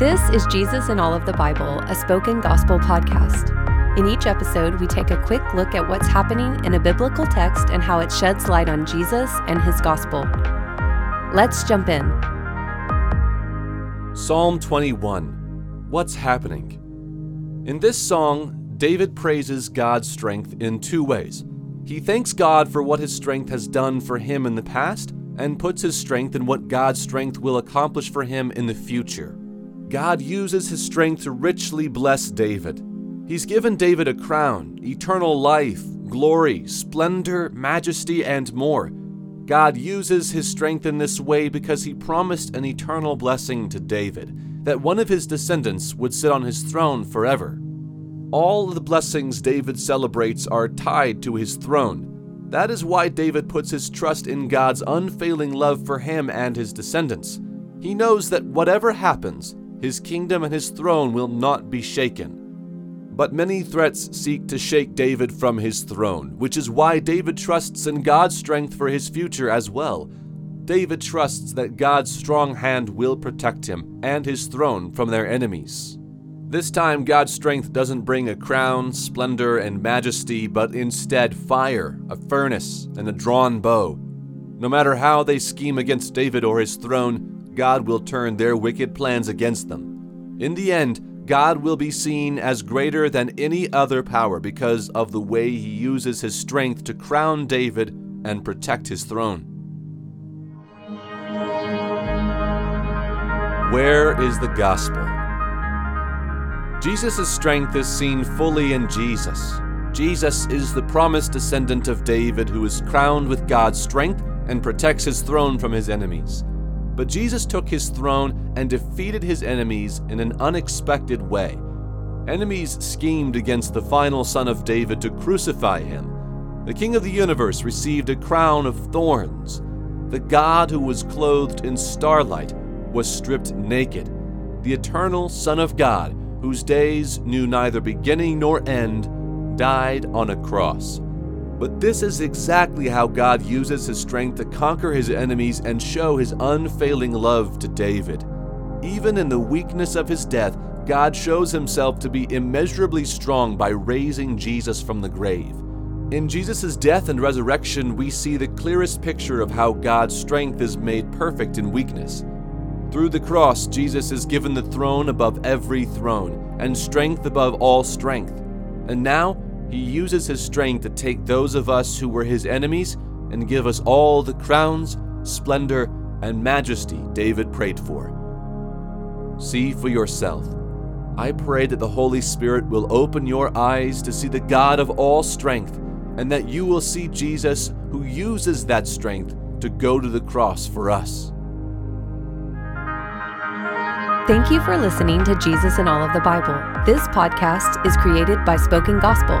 This is Jesus in All of the Bible, a Spoken Gospel podcast. In each episode, we take a quick look at what's happening in a biblical text and how it sheds light on Jesus and his gospel. Let's jump in. Psalm 21, What's Happening? In this song, David praises God's strength in two ways. He thanks God for what his strength has done for him in the past and puts his strength in what God's strength will accomplish for him in the future. God uses his strength to richly bless David. He's given David a crown, eternal life, glory, splendor, majesty, and more. God uses his strength in this way because he promised an eternal blessing to David, that one of his descendants would sit on his throne forever. All the blessings David celebrates are tied to his throne. That is why David puts his trust in God's unfailing love for him and his descendants. He knows that whatever happens, his kingdom and his throne will not be shaken. But many threats seek to shake David from his throne, which is why David trusts in God's strength for his future as well. David trusts that God's strong hand will protect him and his throne from their enemies. This time, God's strength doesn't bring a crown, splendor, and majesty, but instead fire, a furnace, and a drawn bow. No matter how they scheme against David or his throne, God will turn their wicked plans against them. In the end, God will be seen as greater than any other power because of the way he uses his strength to crown David and protect his throne. Where is the gospel? Jesus' strength is seen fully in Jesus. Jesus is the promised descendant of David who is crowned with God's strength and protects his throne from his enemies. But Jesus took his throne and defeated his enemies in an unexpected way. Enemies schemed against the final son of David to crucify him. The King of the universe received a crown of thorns. The God who was clothed in starlight was stripped naked. The eternal Son of God, whose days knew neither beginning nor end, died on a cross. But this is exactly how God uses his strength to conquer his enemies and show his unfailing love to David. Even in the weakness of his death, God shows himself to be immeasurably strong by raising Jesus from the grave. In Jesus' death and resurrection, we see the clearest picture of how God's strength is made perfect in weakness. Through the cross, Jesus is given the throne above every throne, and strength above all strength. And now, he uses his strength to take those of us who were his enemies and give us all the crowns, splendor, and majesty David prayed for. See for yourself. I pray that the Holy Spirit will open your eyes to see the God of all strength, and that you will see Jesus who uses that strength to go to the cross for us. Thank you for listening to Jesus in All of the Bible. This podcast is created by Spoken Gospel.